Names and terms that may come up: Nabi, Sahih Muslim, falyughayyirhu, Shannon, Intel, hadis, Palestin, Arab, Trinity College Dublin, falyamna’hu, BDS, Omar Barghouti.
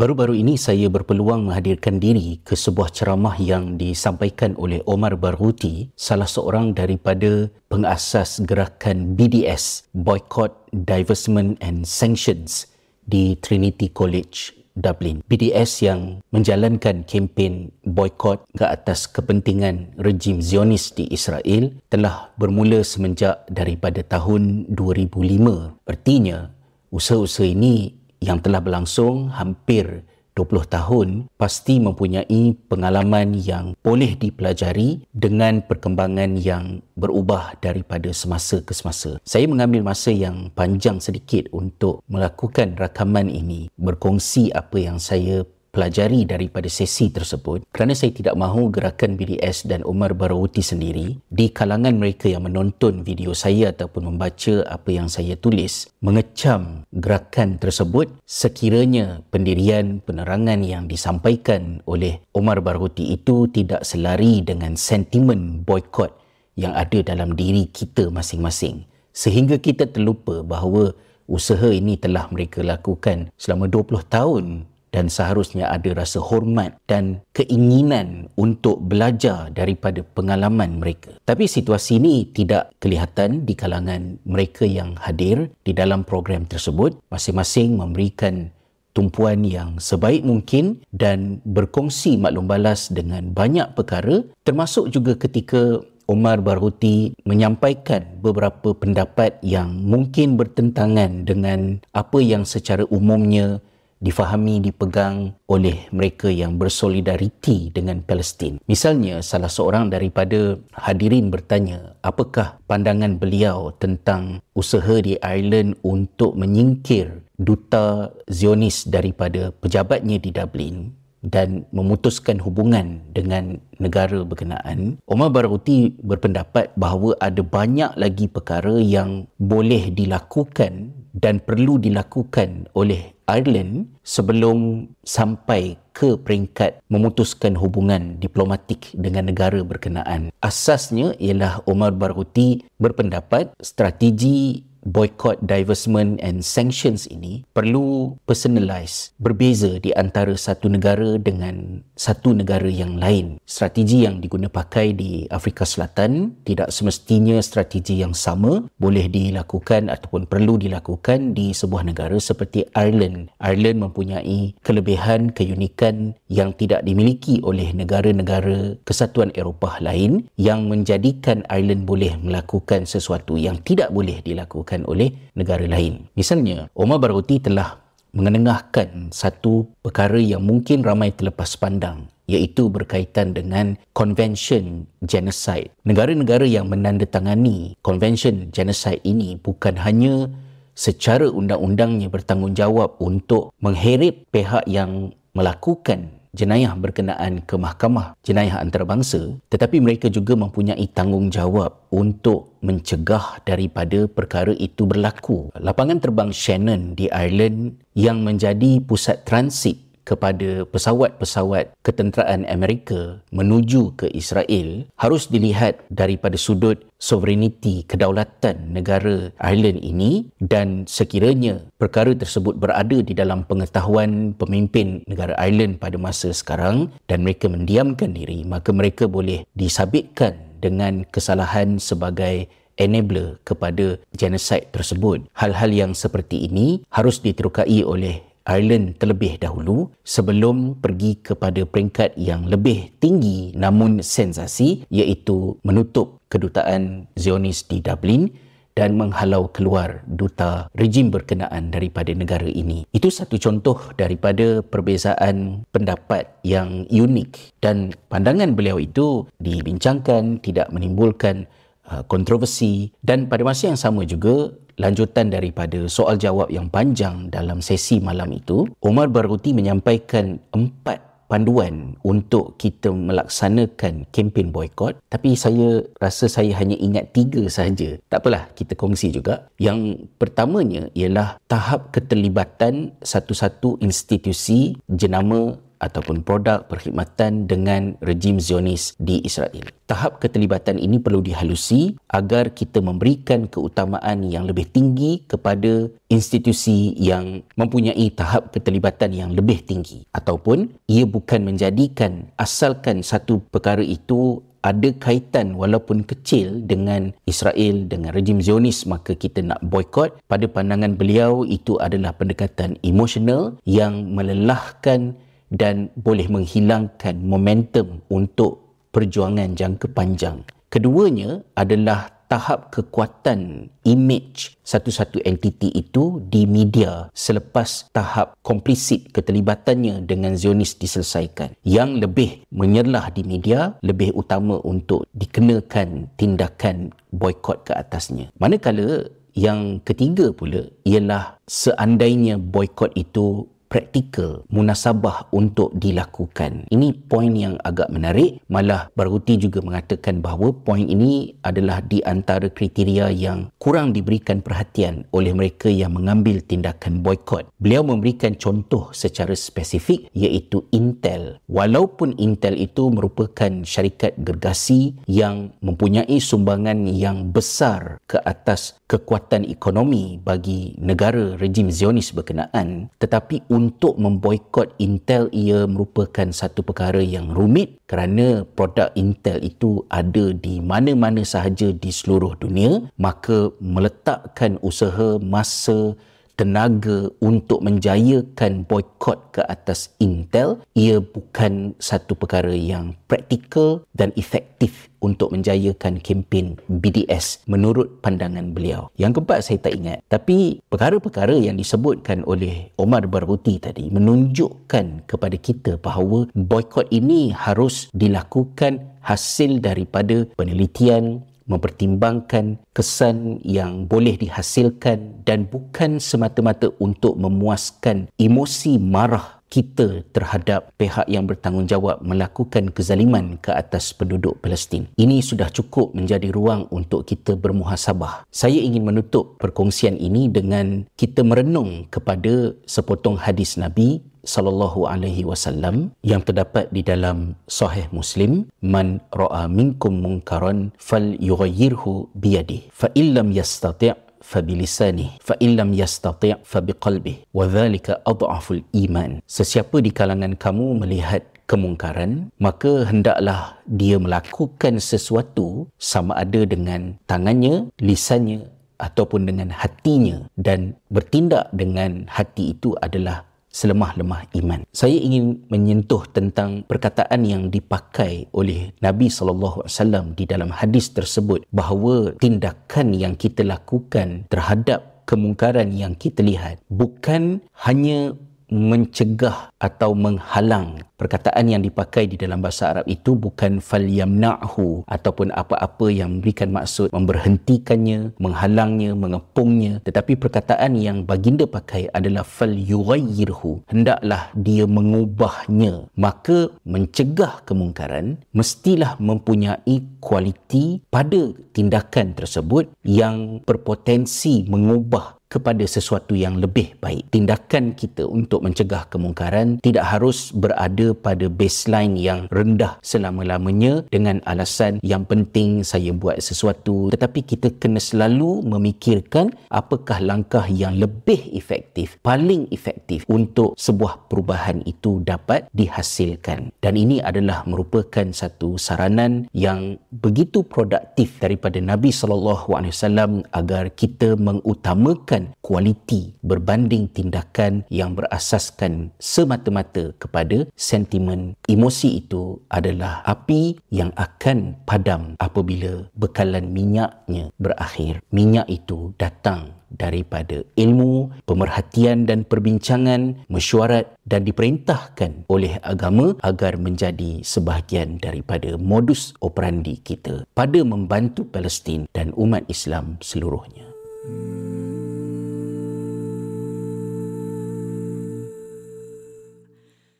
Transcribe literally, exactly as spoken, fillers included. Baru-baru ini saya berpeluang menghadirkan diri ke sebuah ceramah yang disampaikan oleh Omar Barghouti, salah seorang daripada pengasas gerakan B D S, Boycott, Divestment and Sanctions di Trinity College Dublin. B D S yang menjalankan kempen boykot ke atas kepentingan rejim Zionis di Israel telah bermula semenjak daripada tahun dua ribu lima. Artinya, usaha-usaha ini yang telah berlangsung hampir dua puluh tahun pasti mempunyai pengalaman yang boleh dipelajari dengan perkembangan yang berubah daripada semasa ke semasa. Saya mengambil masa yang panjang sedikit untuk melakukan rakaman ini, berkongsi apa yang saya pelajari daripada sesi tersebut, kerana saya tidak mahu gerakan B D S dan Omar Barghouti sendiri di kalangan mereka yang menonton video saya ataupun membaca apa yang saya tulis mengecam gerakan tersebut sekiranya pendirian penerangan yang disampaikan oleh Omar Barghouti itu tidak selari dengan sentimen boykot yang ada dalam diri kita masing-masing, sehingga kita terlupa bahawa usaha ini telah mereka lakukan selama dua puluh tahun dan seharusnya ada rasa hormat dan keinginan untuk belajar daripada pengalaman mereka. Tapi situasi ini tidak kelihatan di kalangan mereka yang hadir di dalam program tersebut. Masing-masing memberikan tumpuan yang sebaik mungkin dan berkongsi maklum balas dengan banyak perkara, termasuk juga ketika Omar Barghouti menyampaikan beberapa pendapat yang mungkin bertentangan dengan apa yang secara umumnya difahami, dipegang oleh mereka yang bersolidariti dengan Palestin. Misalnya, salah seorang daripada hadirin bertanya, apakah pandangan beliau tentang usaha di Ireland untuk menyingkir duta Zionis daripada pejabatnya di Dublin dan memutuskan hubungan dengan negara berkenaan. Omar Barghouti berpendapat bahawa ada banyak lagi perkara yang boleh dilakukan dan perlu dilakukan oleh Ireland sebelum sampai ke peringkat memutuskan hubungan diplomatik dengan negara berkenaan. Asasnya ialah Omar Barghouti berpendapat strategi boycott, divestment and sanctions ini perlu personalised, berbeza di antara satu negara dengan satu negara yang lain. Strategi yang diguna pakai di Afrika Selatan tidak semestinya strategi yang sama boleh dilakukan ataupun perlu dilakukan di sebuah negara seperti Ireland. Ireland mempunyai kelebihan, keunikan yang tidak dimiliki oleh negara-negara Kesatuan Eropah lain yang menjadikan Ireland boleh melakukan sesuatu yang tidak boleh dilakukan oleh negara lain. Misalnya, Omar Barghouti telah mengenengahkan satu perkara yang mungkin ramai terlepas pandang, iaitu berkaitan dengan Convention Genocide. Negara-negara yang menandatangani Convention Genocide ini bukan hanya secara undang-undangnya bertanggungjawab untuk mengheret pihak yang melakukan jenayah berkenaan ke mahkamah jenayah antarabangsa, tetapi mereka juga mempunyai tanggungjawab untuk mencegah daripada perkara itu berlaku. Lapangan terbang Shannon di Ireland yang menjadi pusat transit kepada pesawat-pesawat ketenteraan Amerika menuju ke Israel harus dilihat daripada sudut sovereignty, kedaulatan negara Ireland ini, dan sekiranya perkara tersebut berada di dalam pengetahuan pemimpin negara Ireland pada masa sekarang dan mereka mendiamkan diri, maka mereka boleh disabitkan dengan kesalahan sebagai enabler kepada genocide tersebut. Hal-hal yang seperti ini harus diterokai oleh Ireland terlebih dahulu sebelum pergi kepada peringkat yang lebih tinggi namun sensasi, iaitu menutup kedutaan Zionis di Dublin dan menghalau keluar duta rejim berkenaan daripada negara ini. Itu satu contoh daripada perbezaan pendapat yang unik, dan pandangan beliau itu dibincangkan, tidak menimbulkan uh, kontroversi, dan pada masa yang sama juga lanjutan daripada soal jawab yang panjang dalam sesi malam itu, Omar Barghouti menyampaikan empat panduan untuk kita melaksanakan kempen boykot. Tapi saya rasa saya hanya ingat tiga sahaja. Tak apalah, kita kongsi juga. Yang pertamanya ialah tahap keterlibatan satu-satu institusi jenama ataupun produk perkhidmatan dengan rejim Zionis di Israel. Tahap keterlibatan ini perlu dihalusi agar kita memberikan keutamaan yang lebih tinggi kepada institusi yang mempunyai tahap keterlibatan yang lebih tinggi, ataupun ia bukan menjadikan asalkan satu perkara itu ada kaitan walaupun kecil dengan Israel, dengan rejim Zionis, maka kita nak boikot. Pada pandangan beliau, itu adalah pendekatan emosional yang melelahkan dan boleh menghilangkan momentum untuk perjuangan jangka panjang. Keduanya adalah tahap kekuatan imej satu-satu entiti itu di media selepas tahap komplisit keterlibatannya dengan Zionis diselesaikan. Yang lebih menyerlah di media, lebih utama untuk dikenakan tindakan boikot ke atasnya. Manakala yang ketiga pula ialah seandainya boikot itu praktikal, munasabah untuk dilakukan. Ini poin yang agak menarik. Malah Barghouti juga mengatakan bahawa poin ini adalah di antara kriteria yang kurang diberikan perhatian oleh mereka yang mengambil tindakan boikot. Beliau memberikan contoh secara spesifik, iaitu Intel. Walaupun Intel itu merupakan syarikat gergasi yang mempunyai sumbangan yang besar ke atas kekuatan ekonomi bagi negara rejim Zionis berkenaan, tetapi untuk memboikot Intel ia merupakan satu perkara yang rumit kerana produk Intel itu ada di mana-mana sahaja di seluruh dunia, maka meletakkan usaha, masa, tenaga untuk menjayakan boikot ke atas Intel, ia bukan satu perkara yang praktikal dan efektif untuk menjayakan kempen B D S menurut pandangan beliau. Yang keempat saya tak ingat, tapi perkara-perkara yang disebutkan oleh Omar Barghouti tadi menunjukkan kepada kita bahawa boikot ini harus dilakukan hasil daripada penelitian, mempertimbangkan kesan yang boleh dihasilkan dan bukan semata-mata untuk memuaskan emosi marah kita terhadap pihak yang bertanggungjawab melakukan kezaliman ke atas penduduk Palestin. Ini sudah cukup menjadi ruang untuk kita bermuhasabah. Saya ingin menutup perkongsian ini dengan kita merenung kepada sepotong hadis Nabi sallallahu alaihi wasallam yang terdapat di dalam Sahih Muslim, man ra'a minkum munkaran falyughayyirhu biyadihi fa illam yastati' fa bilisanihi fa illam yastati' fa biqalbihi wa dhalika adhaful iman. Sesiapa di kalangan kamu melihat kemungkaran, maka hendaklah dia melakukan sesuatu sama ada dengan tangannya, lisannya ataupun dengan hatinya, dan bertindak dengan hati itu adalah selemah-lemah iman. Saya ingin menyentuh tentang perkataan yang dipakai oleh Nabi sallallahu alaihi wasallam di dalam hadis tersebut, bahawa tindakan yang kita lakukan terhadap kemungkaran yang kita lihat bukan hanya mencegah atau menghalang. Perkataan yang dipakai di dalam bahasa Arab itu bukan falyamna'hu ataupun apa-apa yang memberikan maksud memberhentikannya, menghalangnya, mengepungnya, tetapi perkataan yang baginda pakai adalah falyughayyirhu, hendaklah dia mengubahnya. Maka mencegah kemungkaran mestilah mempunyai kualiti pada tindakan tersebut yang berpotensi mengubah kepada sesuatu yang lebih baik. Tindakan kita untuk mencegah kemungkaran tidak harus berada pada baseline yang rendah selama-lamanya dengan alasan yang penting saya buat sesuatu, tetapi kita kena selalu memikirkan apakah langkah yang lebih efektif, paling efektif untuk sebuah perubahan itu dapat dihasilkan. Dan ini adalah merupakan satu saranan yang begitu produktif daripada Nabi sallallahu alaihi wasallam agar kita mengutamakan kualiti berbanding tindakan yang berasaskan semata-mata kepada sentimen. Emosi itu adalah api yang akan padam apabila bekalan minyaknya berakhir. Minyak itu datang daripada ilmu, pemerhatian dan perbincangan, mesyuarat, dan diperintahkan oleh agama agar menjadi sebahagian daripada modus operandi kita pada membantu Palestin dan umat Islam seluruhnya.